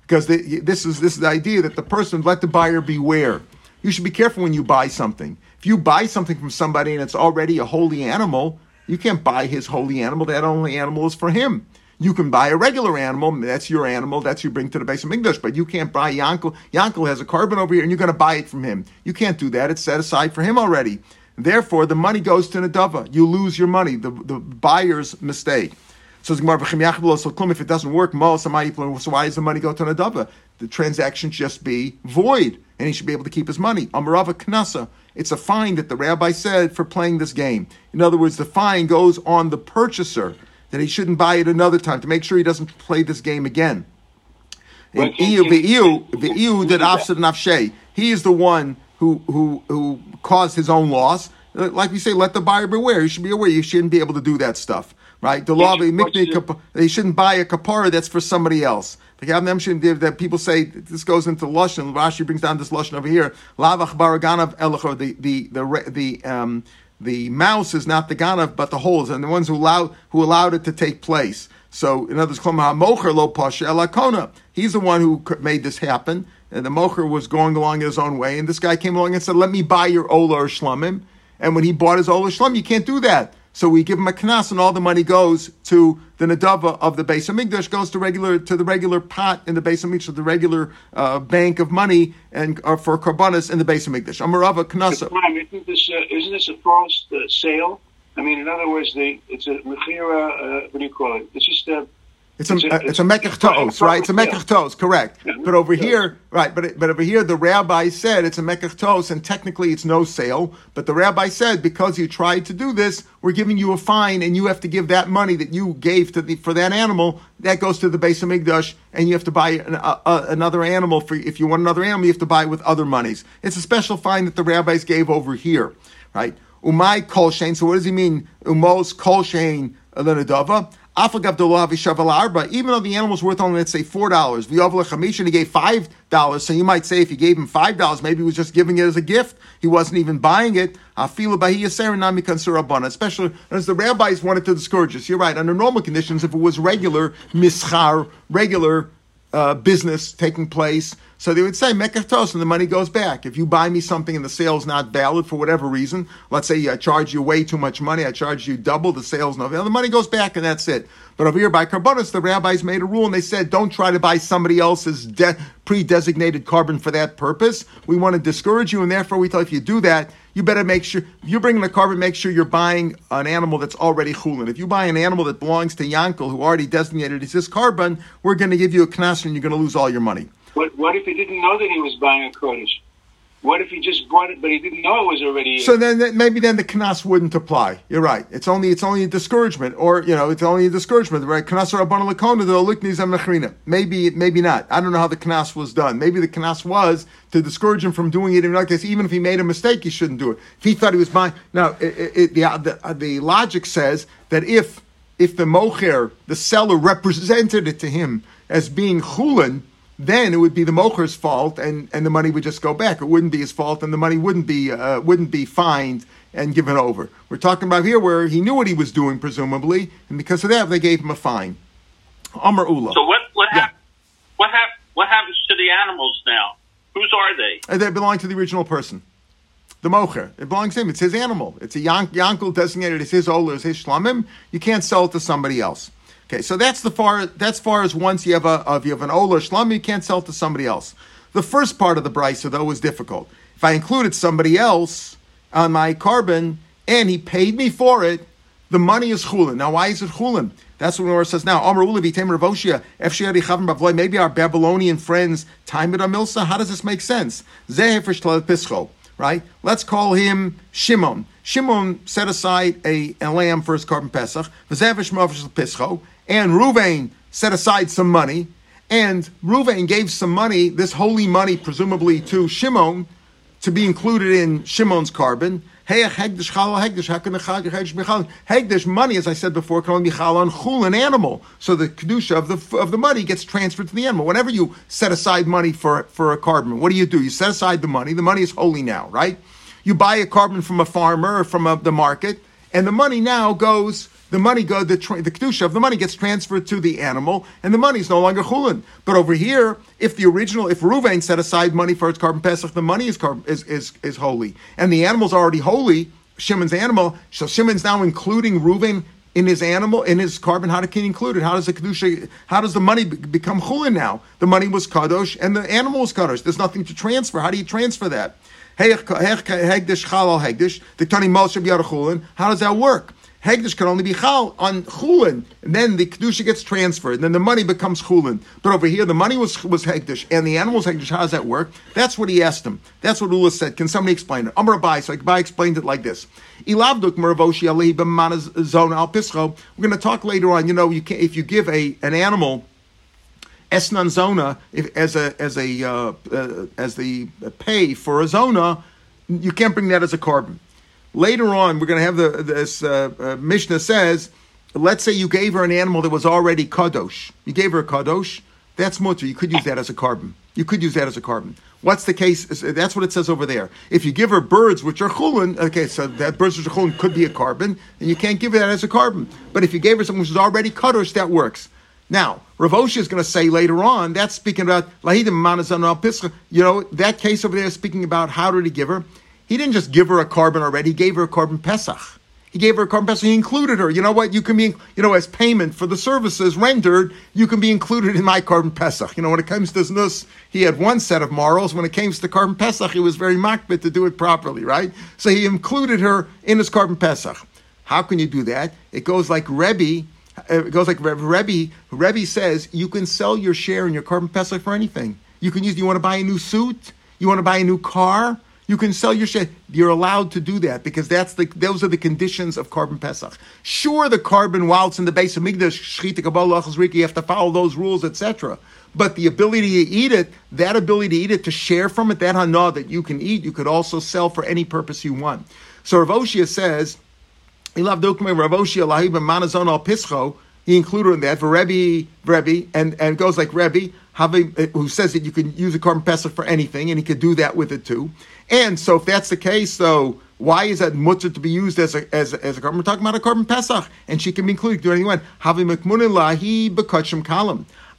Because this is the idea that the person, let the buyer beware. You should be careful when you buy something. If you buy something from somebody and it's already a holy animal, you can't buy his holy animal, that only animal is for him. You can buy a regular animal, that's you bring to the Beis HaMikdash, but you can't buy Yankel. Yankel has a korban over here, and you're going to buy it from him. You can't do that. It's set aside for him already. Therefore, the money goes to Nadava. You lose your money. The buyer's mistake. So if it doesn't work, so why does the money go to Nadava? The transaction should just be void, and he should be able to keep his money. Amarava Knasa. It's a fine that the rabbi said for playing this game. In other words, the fine goes on the purchaser, that he shouldn't buy it another time, to make sure he doesn't play this game again. And he is the one who caused his own loss. Like we say, let the buyer beware. You should be aware. You shouldn't be able to do that stuff, right? They shouldn't buy a kapara that's for somebody else. That people say this goes into lashon. Rashi brings down this lashon over here. Lavach baraganav elachor. The mouse is not the ganav, but the holes, and the ones who allowed it to take place. So, in other words, mocher lo pasha ela kona. He's the one who made this happen, and the mocher was going along his own way, and this guy came along and said, let me buy your ola or shlamim, and when he bought his ola or shlamim, you can't do that. So we give him a knas, and all the money goes to the nadava of the Beis HaMikdash, goes to the regular pot in the Beis HaMikdash, the regular bank of money, and for korbanos in the Beis HaMikdash. Amarava knasa. Isn't this a false sale? I mean, in other words, it's a mechira. What do you call it? It's just a. It's a mekach toos, right? It's a mekach toos, correct? Yeah, but over here, right? But over here, the rabbi said it's a mekach toos, and technically it's no sale. But the rabbi said because you tried to do this, we're giving you a fine, and you have to give that money that you gave for that animal that goes to the Beis HaMikdash, and you have to buy another animal for if you want another animal, you have to buy it with other monies. It's a special fine that the rabbis gave over here, right? Umay kol shein. So what does he mean? Umos kol shein lenadava. Afagav dolavi shavel arba. Even though the animal's worth only, let's say, $4. V'yavla chamish, and he gave $5. So you might say if he gave him $5, maybe he was just giving it as a gift. He wasn't even buying it. Afila bahiyah serenami kansurabana. Especially as the rabbis wanted to discourage us. You're right. Under normal conditions, if it was regular mischar, regular business taking place, so they would say mekaftos, and the money goes back. If you buy me something and the sale's not valid for whatever reason, let's say I charge you way too much money, I charge you double, the sale's not valid, the money goes back and that's it. But over here by Karbonos, the rabbis made a rule and they said, don't try to buy somebody else's pre-designated carbon for that purpose. We want to discourage you, and therefore we tell you, if you do that, you better make sure, if you're bringing the carbon, make sure you're buying an animal that's already chulin. If you buy an animal that belongs to Yankel, who already designated as his carbon, we're going to give you a knas and you're going to lose all your money. What if he didn't know that he was buying a kodesh? What if he just bought it, but he didn't know it was already... So then maybe then the knas wouldn't apply. You're right. It's only a discouragement, or, you know, it's only a discouragement, right? Knas or abana lakona, the oliknis and mechrina. Maybe not. I don't know how the knas was done. Maybe the knas was to discourage him from doing it. Even like this, even if he made a mistake, he shouldn't do it. If he thought he was buying... Now, the logic says that if the mocher, the seller, represented it to him as being chulin, then it would be the mocher's fault, and the money would just go back. It wouldn't be his fault, and the money wouldn't be fined and given over. We're talking about here where he knew what he was doing, presumably, and because of that, they gave him a fine. Amar Ula. So what happens to the animals now? Whose are they? They belong to the original person, the mocher. It belongs to him. It's his animal. It's a yankel designated as his oler, as his shlamim. You can't sell it to somebody else. Okay, so that's far as once you have an ola or shlama, you can't sell it to somebody else. The first part of the brisa though was difficult. If I included somebody else on my carbon and he paid me for it, the money is chulin. Now why is it chulin? That's what the Gemara says now. Amar Ula v'tem Rav Oshaya efsheri chavim bavloi. Maybe our Babylonian friends time it on milsa. How does this make sense? Zeh for shlav pischo. Right? Let's call him Shimon. Shimon set aside a lamb for his carbon pesach. Zeh for shlav pischo. And Reuben set aside some money, and Reuben gave some money, this holy money, presumably to Shimon, to be included in Shimon's carbon. Hegdish money, as I said before, can only be chal on chul, an animal. So the kedusha of the money gets transferred to the animal. Whenever you set aside money for a carbon, what do? You set aside the money. The money is holy now, right? You buy a carbon from a farmer or from the market, and the money now goes... The kedusha of the money gets transferred to the animal, and the money is no longer chulin. But over here, if Reuven set aside money for its carbon pesach, the money is holy, and the animal's already holy. Shimon's animal, so Shimon's now including Reuven in his animal, in his carbon. How can he include it? How does the money become chulin now? The money was kadosh, and the animal was kadosh. There's nothing to transfer. How do you transfer that? How does that work? Hegdish can only be chal on chulin, and then the kedusha gets transferred, and then the money becomes chulin. But over here, the money was hegdish, and the animal's hegdish. How does that work? That's what he asked him. That's what Ula said. Can somebody explain it? Amar Abaye. So Abaye explained it like this: Ilavduk meravoshi alehi b'manazon al pischo. We're going to talk later on. You know, you can, if you give an animal esnan zona as the pay for a zona, you can't bring that as a carbon. Later on, we're going to have this Mishnah says, let's say you gave her an animal that was already kadosh. You gave her a kadosh. That's mutter. You could use that as a carbon. What's the case? That's what it says over there. If you give her birds which are chulin, okay, so that birds which are chulin could be a carbon, and you can't give her that as a carbon. But if you gave her something which is already kadosh, that works. Now, Rav Oshaya is going to say later on, that's speaking about lahidim manazan al pischa. You know, that case over there is speaking about how did he give her. He didn't just give her a carbon already. He gave her a carbon pesach. He included her. You know what? You can be, you know, as payment for the services rendered, you can be included in my carbon pesach. You know, when it comes to znus, he had one set of morals. When it came to the carbon pesach, he was very makbid to do it properly, right? So he included her in his carbon pesach. How can you do that? It goes like Rebbe. Rebbe says you can sell your share in your carbon pesach for anything. You can use. You want to buy a new suit? You want to buy a new car? You can sell your share. You're allowed to do that because those are the conditions of Korban Pesach. Sure, the carbon, while it's in the Beis HaMikdash, you have to follow those rules, etc. But the ability to eat it, to share from it, that hana that you can eat, you could also sell for any purpose you want. So Rav Oshaya says, he loved Ukme Rav Oshaya lahib and manazon al pischo. He included in that for Rebbe, and goes like Rebbe, who says that you can use a Korban Pesach for anything, and he could do that with it too. And so if that's the case, so why is that mutter to be used as a Korban? We're talking about a Korban Pesach, and she can be included. Do anyone?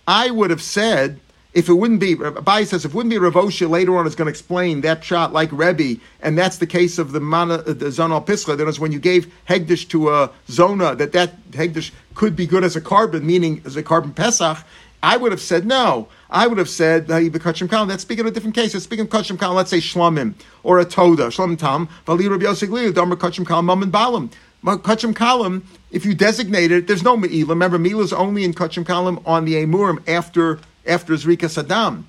I would have said, if it wouldn't be, Abaye says, if it wouldn't be Rav Oshaya later on is going to explain that shot like Rebbe, and that's the case of the Zonal Pisla. That is when you gave Hegdish to a Zona, that Hegdish could be good as a carbon, meaning as a Korban Pesach. I would have said no. I would have said, that's speaking of a different case. That's speaking of Kachim Kalam, let's say Shlomim, or a Toda, Shlom Tam, Vali Rebbe Yossi Aglili, Domer Kachim Kalam, Mum and Balam. Kachim Kalam, if you designate it, there's no Me'ilah. Remember, Me'ilah is only in Kachim Kalam on the Emurim after Zrika Saddam.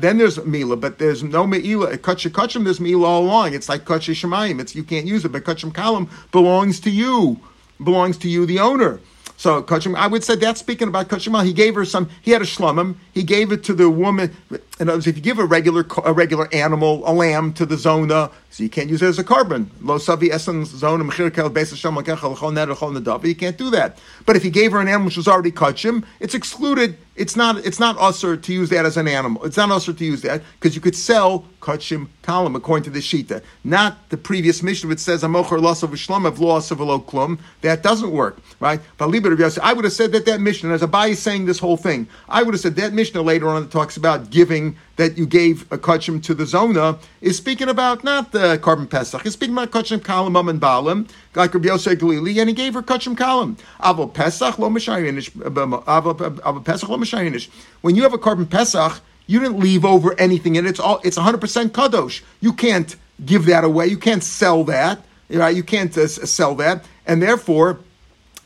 Then there's Me'ilah, but there's no Me'ilah. At Kachim Kachim, there's Me'ilah all along. It's like Kachim Shemayim. You can't use it, but Kachim Kalam belongs to you, the owner. So Kachim, I would say that's speaking about Kachim. He gave her some. He had a shlomim. He gave it to the woman. In other words, if you give a regular animal, a lamb, to the zona, so you can't use it as a carbon. Lo savi esan zona mechir kel beis Hashem lekechal chol neder chol nedav. You can't do that. But if he gave her an animal which was already Kachim, it's excluded. It's not usher to use that as an animal. It's not usher to use that because you could sell Kachim Kalam according to the Shita, not the previous Mishnah which says amocher loss of shlomim loss of lo klum. That doesn't work, right? I would have said that Mishnah, as Abaye is saying this whole thing, I would have said that Mishnah later on that talks about giving, that you gave a Kachim to the Zona, is speaking about not the Korban Pesach, it's speaking about Kachim Kalam, Mum and Balam, like Rebbe Yossi Aglili, and he gave her Kachim Kalam. Avo Pesach lo mishayinish, Avo Pesach lo mishayinish. When you have a Korban Pesach, you didn't leave over anything, and it's 100% kadosh. You can't give that away, you can't sell that, right? You can't sell that, and therefore,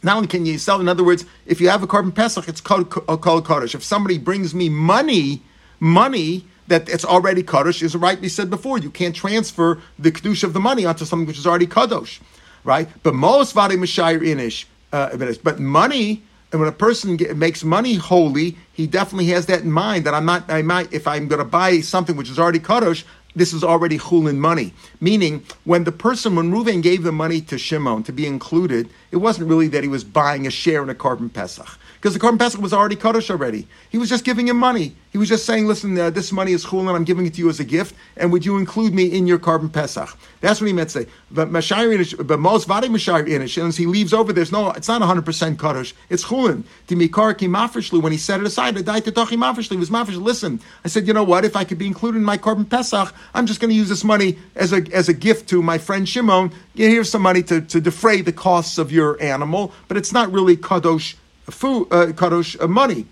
not only can you sell, in other words, if you have a Korban Pesach, it's called Kaddish. If somebody brings me money that it's already Kaddish, is rightly said before, you can't transfer the Kaddish of the money onto something which is already Kaddish, right? But most Vade Mashayir Inish, but money, and when a person makes money holy, he definitely has that in mind that if I'm going to buy something which is already Kaddish, this is already chulin money. Meaning, when Reuben gave the money to Shimon to be included, it wasn't really that he was buying a share in a Korban Pesach, because the Korban Pesach was already Kaddish already. He was just giving him money. He was just saying, listen, this money is chulin, I'm giving it to you as a gift, and would you include me in your Korban Pesach? That's what he meant to say. But most vade mashayir inish, and as he leaves over, it's not 100% Kaddish, it's chulin. When he set it aside, he was mafresh. Listen, I said, you know what, if I could be included in my Korban Pesach, I'm just going to use this money as a gift to my friend Shimon. Here's some money to defray the costs of your animal, but it's not really kadosh food, kadosh money.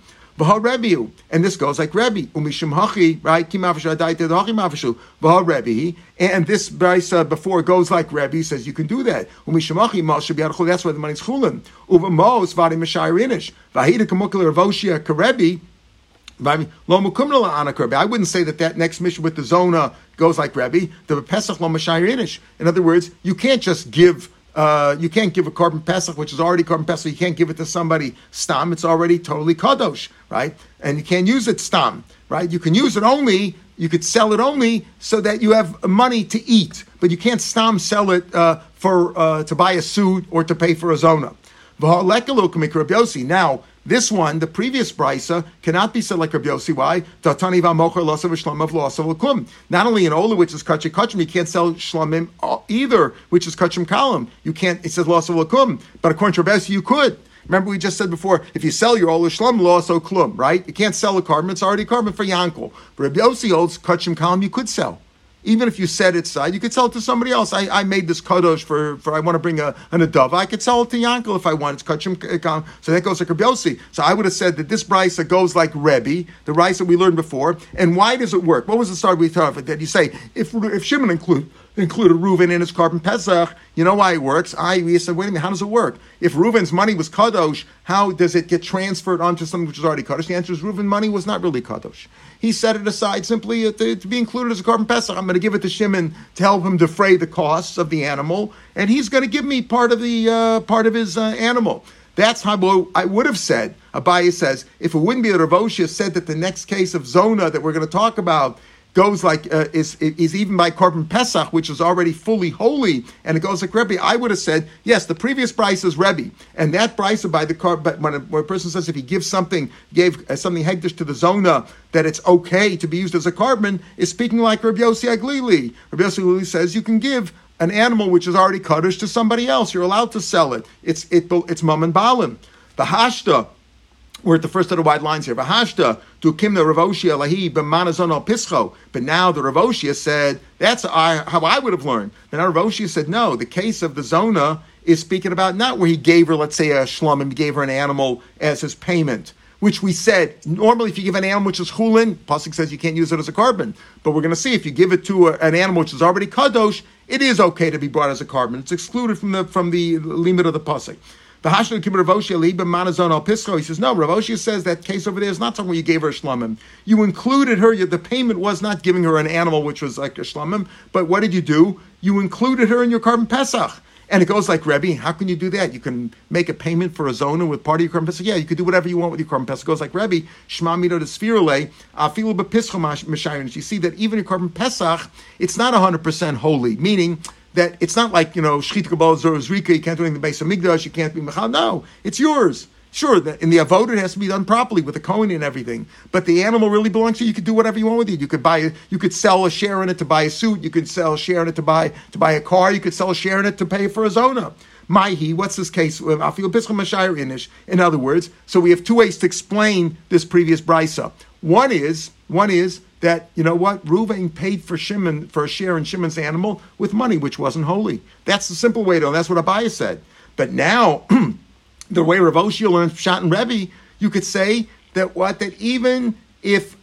And this goes like Rebbe, right? And this brisa before goes like Rebbe, he says you can do that. That's why the money's chulin. I wouldn't say that next mission with the Zona goes like Rebbe. The Pesach lo mashayir inish. In other words, you can't just give. You can't give a Korban Pesach, which is already Korban Pesach. You can't give it to somebody stam. It's already totally kadosh, right? And you can't use it stam, right? You can use it only. You could sell it only so that you have money to eat, but you can't stam sell it for to buy a suit or to pay for a Zona. Now, this one, the previous brisa, cannot be said like Rebbe Yossi. Why? Not only in Ola, which is Kachim Kachim, you can't sell Shlomim either, which is Kachim Kalam. You can't, it says Loss of Lakum, but according to Rebbe Yossi, you could. Remember we just said before, if you sell your Ola Shlom, Loss of Klum, right? You can't sell a carbon, it's already carbon for Yankel. But Rebbe Yossi holds Kachim Kalam, you could sell. Even if you set it aside, you could sell it to somebody else. I made this kadosh for I want to bring an adava. I could sell it to Yankel if I want. It's kachim kalam. So that goes like Rebbe Yossi. So I would have said that this brisa goes like Rebbe, the brisa that we learned before. And why does it work? What was the start we thought of it? That you say, if Shimon included Reuben in his Korban Pesach, you know why it works? We said, wait a minute, how does it work? If Reuben's money was kadosh, how does it get transferred onto something which is already kadosh? The answer is Reuben's money was not really kadosh. He set it aside simply to be included as a Korban Pesach. I'm going to give it to Shimon to help him defray the costs of the animal, and he's going to give me part of his animal. That's how I would have said. Abaye says, if it wouldn't be that Rav Oshaya said that the next case of Zona that we're going to talk about goes like is even by Korban Pesach, which is already fully holy, and it goes like Rebbe, I would have said, yes, the previous brisa is Rebbe, and that brisa by the but when a person says if he gives something, gave something hekdesh to the zona, that it's okay to be used as a korban, is speaking like Rebbe Yossi Aglili. Rebbe Yossi Aglili says you can give an animal which is already kaddish to somebody else. You're allowed to sell it. It's mum and balim. The hashta. We're at the first of the wide lines here. V'hashta du'kimna Rav Oshaya lahi b'manazon al pischo. But now the Rav Oshaya said, that's how I would have learned. And now Rav Oshaya said, no, the case of the zona is speaking about not where he gave her, let's say, a shlum and gave her an animal as his payment, which we said, normally if you give an animal which is chulin, Pasuk says you can't use it as a korban. But we're going to see if you give it to an animal which is already kadosh, it is okay to be brought as a korban. It's excluded from the limit of the Pasuk. The Hashim Kim Rav Oshaya Liba Manazon Al Pisco. He says, no, Rav Oshaya says that case over there is not somewhere you gave her a shlomim. You included her, the payment was not giving her an animal which was like a shlomim, but what did you do? You included her in your Korban Pesach. And it goes like, Rebbe, how can you do that? You can make a payment for a zona with part of your Korban Pesach. Yeah, you could do whatever you want with your Korban Pesach. It goes like, Rebbe, Shema Mido Desfirele, Afilu Bepischo Mashayin. You see that even in Korban Pesach, it's not 100% holy, meaning that it's not like, Shechit Kabal Zor Zrika, you can't do anything in the Beis HaMikdash, you can't be Mechal. No, it's yours. Sure, in the Avod, it has to be done properly with the Kohen and everything. But the animal really belongs to you. You could do whatever you want with it. You could sell a share in it to buy a suit. You could sell a share in it to buy a car. You could sell a share in it to pay for a zona. Maihi, what's this case? In other words, so we have two ways to explain this previous brisa. One is that, you know what, Reuven paid for Shimon, for a share in Shimon's animal with money, which wasn't holy. That's the simple way to, and that's what Abaye said. But now, the way Rav Oshaya learns Pshat and Rebbe, you could say that even if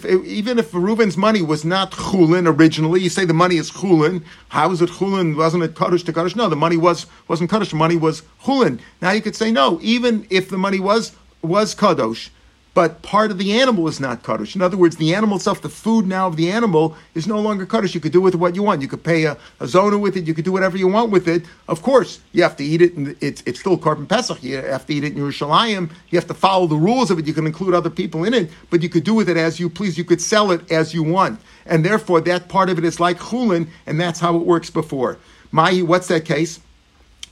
Reuven's money was not chulin originally, you say the money is chulin. How is it chulin? Wasn't it kaddish to kaddish? No, the money wasn't kaddish. The money was chulin. Now you could say no, even if the money was kadosh, but part of the animal is not kaddish. In other words, the animal itself, the food now of the animal, is no longer kaddish. You could do with it what you want. You could pay a zona with it. You could do whatever you want with it. Of course, you have to eat it, and it's still Korban Pesach. You have to eat it in Yerushalayim. You have to follow the rules of it. You can include other people in it, but you could do with it as you please. You could sell it as you want. And therefore, that part of it is like chulin, and that's how it works before. Mayi, what's that case?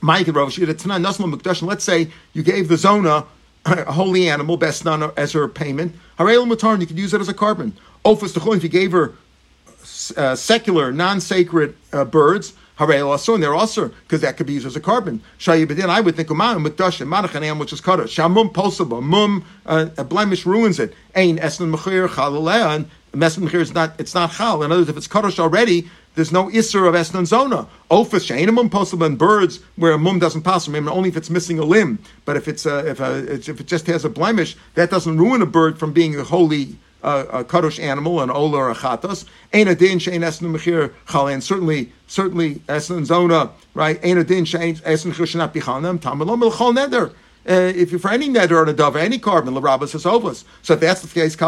Mayi, Rav Oshaya, Tanan Nasma Mukdash. Let's say you gave the zona a holy animal, best none as her payment. Harel Mutarn, you could use it as a carbon. Ofus Dechulin, if you gave her secular, non-sacred birds, Harel Asun, they're also, because that could be used as a carbon. Shayibadin, I would think, Uman, Mukdash, and Manach, an animal which is Kaddah. Shamum Posaba, Mum, a blemish ruins it. Ain, Esnan Mechir, Chalalean, Mesnan Mechir it's not Chal. In other words, if it's Kaddish already, there's no isser of esnan zona. Ofis she'ein mum possible in birds where a mum doesn't possible. I mean, only if it's missing a limb. But if it just has a blemish, that doesn't ruin a bird from being a holy kadosh animal, an ola or a chatos. Ein adin she'ein esnan mechir chalen. Certainly esnan zona, right? Ein adin she'ein esnan mechir should not be chalnem. Tamalom milchol neder. If you're for any neder or a dove or any carbon, the Rabbah says ovas. So if that's the case,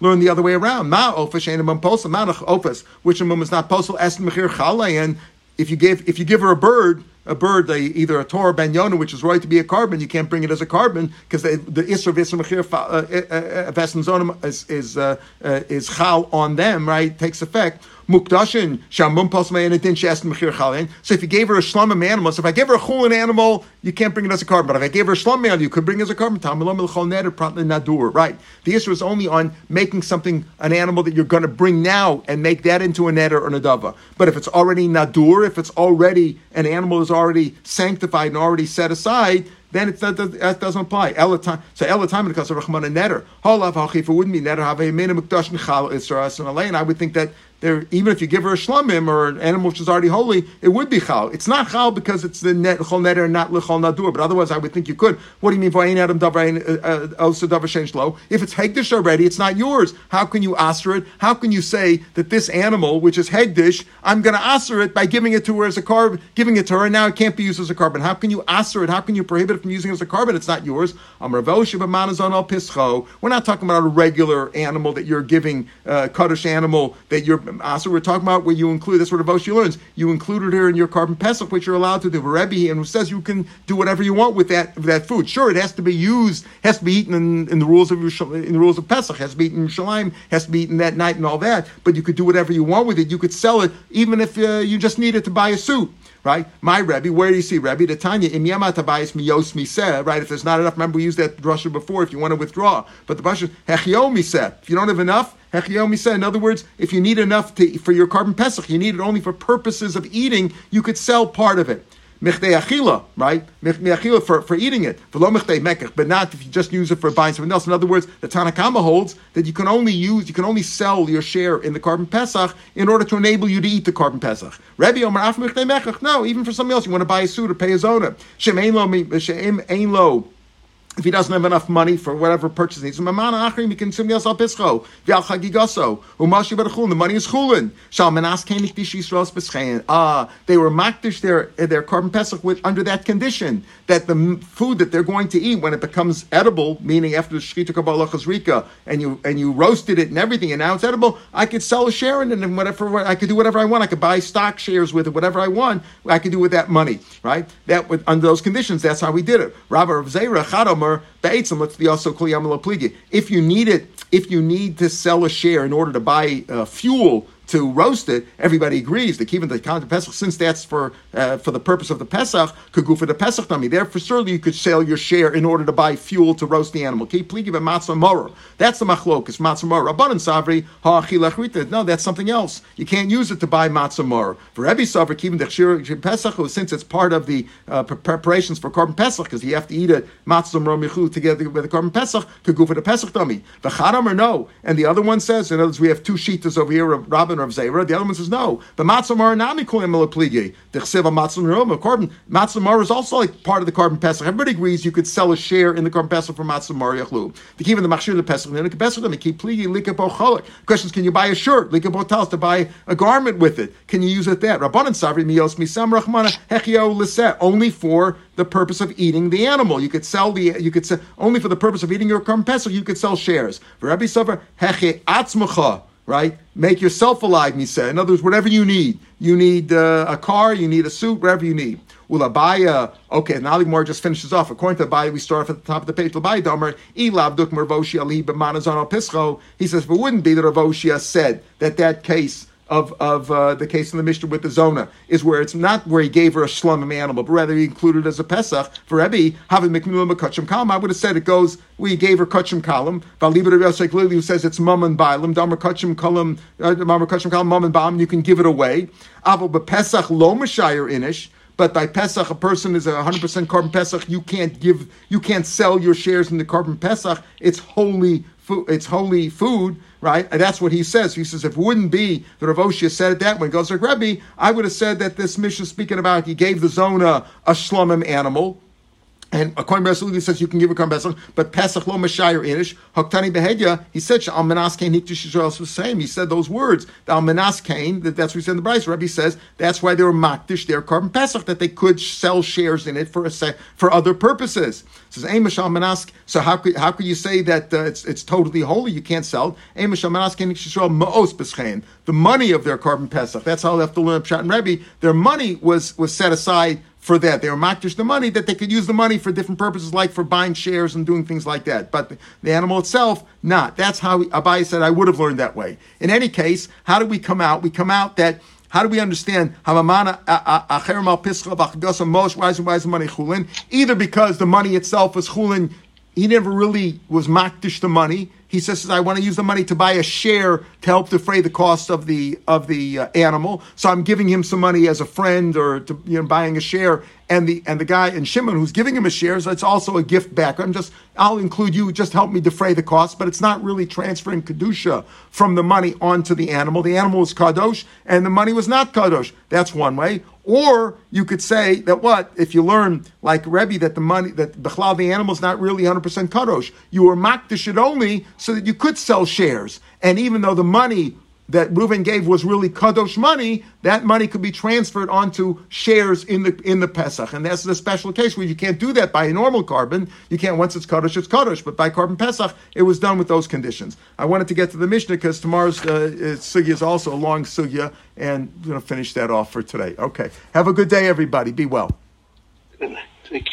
learn the other way around. Ma ofas ain't a mum posel, manach ofas, which a mum is not posel, esn mechir chalayin. If you give her a bird, either a Torah or banyona, which is right to be a carbon, you can't bring it as a carbon because the isra of esn mechir vesn zonim is chal on them, right? It takes effect. Mukdashin shamum posmei and din shesn mechir chalin. So if you gave her a shlomim animal, so if I gave her a chulin animal, you can't bring it as a carbon. But if I gave her a shlomim animal, you could bring it as a carbon. Tamilom milchol neder pratne nadur. Right. The issue is only on making something an animal that you're going to bring now and make that into a neder or a dava. But if it's already nadur, if it's already an animal is already sanctified and already set aside, then that doesn't apply. So elatime because of rachman and neder. Halav hachifa wouldn't be neder have a mina mukdashin chal isras and alayin. I would think that there, even if you give her a shlomim or an animal which is already holy, it would be chal. It's not chal because it's the chol neder and not lechol nadur. But otherwise, I would think you could. What do you mean by ein adam davar also davar shein shlo? If it's hegdish already, it's not yours. How can you aser it? How can you say that this animal, which is hegdish, I'm going to aser it by giving it to her as a carbon, giving it to her, and now it can't be used as a carbon? How can you aser it? How can you prohibit it from using it as a carbon? It's not yours. Amar Rav Oshaya b'manazon al pischo. We're not talking about a regular animal that you're giving, kaddish animal that you're Asur, we're talking about where you include, that's what Rav Oshaya learns. You included her in your Korban Pesach, which you're allowed to do. Rebbe, and who says you can do whatever you want with that food. Sure, it has to be used, has to be eaten in the rules of Pesach, has to be eaten in Yerushalayim, has to be eaten that night and all that. But you could do whatever you want with it. You could sell it, even if you just need it to buy a suit. Right, my Rebbe. Where do you see Rebbe? The Tanya im yama tabayis miyos miseh. Right, if there's not enough, remember we used that drasha before. If you want to withdraw, but the drasha hechiyom miseh. If you don't have enough, hechiyom miseh. In other words, if you need enough for your Korban Pesach, you need it only for purposes of eating. You could sell part of it. Mechdei achila, right? Mechdei achila for eating it. V'lo mechdei mekach, but not if you just use it for buying something else. In other words, the Tanakhama holds that you can only sell your share in the Korban Pesach in order to enable you to eat the Korban Pesach. Rebbe Omer af mechdei mekach. No, even for something else, you want to buy a suit or pay his owner. Shem ein lo. If he doesn't have enough money for whatever purchase he needs, the money is chulin. They were makdish their Korban Pesach under that condition, that the food that they're going to eat when it becomes edible, meaning after the shechita kabbalah chazrika, and you roasted it and everything, and now it's edible, I could sell a share in it and whatever, I could do whatever I want. I could buy stock shares with it, whatever I want, I could do with that money, right? Under those conditions, that's how we did it. Rav Zera Chadom. If you need to sell a share in order to buy fuel to roast it, everybody agrees. They keep in the account of Pesach, since that's for the purpose of the Pesach, could go for the Pesach dummy. Therefore, certainly you could sell your share in order to buy fuel to roast the animal. That's the machlokas, matzah morah. Rabban savri ha'achila achrita. No, that's something else. You can't use it to buy matzah morah. For Rebbe savri, keeping the shir Pesach, since it's part of the preparations for Korban Pesach, because you have to eat a matzah morah michu together with the Korban Pesach, could go for the Pesach dummy. The chadam or no. And the other one says, in other words, we have two shitas over here of Rabbah. Rav Zera, the other one says no. The matzah morah nami kolim elapligi. The chsiva matzah morah korban. Matzah morah is also like part of the Korban Pesach. Everybody agrees you could sell a share in the Korban Pesach for matzah morah yachlu. The key of the machshir the Pesach and the Pesach they keep pligi likapo cholak. Questions: can you buy a shirt? Likapo tals to buy a garment with it. Can you use it that? Rabban savri miyos misam rachmana hechio liseh. Only for the purpose of eating the animal. You could sell only for the purpose of eating your Korban Pesach. You could sell shares. Rabbi Safra hechi atzmacha. Right? Make yourself alive, he said. In other words, whatever you need. You need a car, you need a suit, whatever you need. Well, Abaye, okay, now the Gemara just finishes off. According to Abaye, we start off at the top of the page. Abaye Domer, Elabduk Mervoshi Ali B'manazon Pischo. He says, but wouldn't be that Rav Oshaya said that case of the case in the Mishnah with the Zona is where it's not where he gave her a shlumim animal, but rather he included it as a Pesach. For Rebbe, having mikmilum a kachim kalam, I would have said it goes, we gave her kachim kalam, Valiba Rebbe Yossi Aglili, who says it's mum and bailam, damar kachim kalam, mum and bailam, you can give it away. Avo b'Pesach lo mashayir inish, but by Pesach, a person is 100% Korban Pesach, you can't sell your shares in the Korban Pesach, it's holy food, right? And that's what he says. He says, if it wouldn't be that Rav Oshaya said it that way, goes like Rebbe, I would have said that this Mishnah speaking about he gave the Zona a shlomim animal, and according to Rashi, he says you can give a Korban Pesach, but Pesach lo mashayir inish. Haktani behedya. He said al menas kain hiktish Yisrael was the same. He said those words. Al menas kain. That's what he said in the Brayso. Rebbe says that's why they were makdish their Korban Pesach, that they could sell shares in it for other purposes. He says eimish al menas. So how could you say that it's totally holy? You can't sell it. Eimish al menas kain hiktish Yisrael maos b'schein. The money of their Korban Pesach. That's how they have to learn Pshat and Rebbe. Their money was set aside for that. They were makdish the money, that they could use the money for different purposes, like for buying shares and doing things like that. But the animal itself, not. That's how Abaye said, I would have learned that way. In any case, how do we come out? We come out that, how do we understand? Either because the money itself was chulin, he never really was makdish the money. He says, I want to use the money to buy a share to help defray the cost of the animal. So I'm giving him some money as a friend or to, buying a share. And the guy in Shimon who's giving him a share, so it's also a gift back. I'll include you, just help me defray the cost, but it's not really transferring Kedusha from the money onto the animal. The animal was Kadosh and the money was not Kadosh. That's one way. Or you could say that if you learn like Rebbe that the money, that Bechlal the animal's not really 100% Kadosh. You were Makdish it only so that you could sell shares. And even though the money that Reuben gave was really kadosh money, that money could be transferred onto shares in the Pesach. And that's the special case where you can't do that by a normal korban. You can't, once it's kadosh, but by Korban Pesach, it was done with those conditions. I wanted to get to the Mishnah because tomorrow's sugya is also a long sugya, and I'm going to finish that off for today. Okay. Have a good day, everybody. Be well.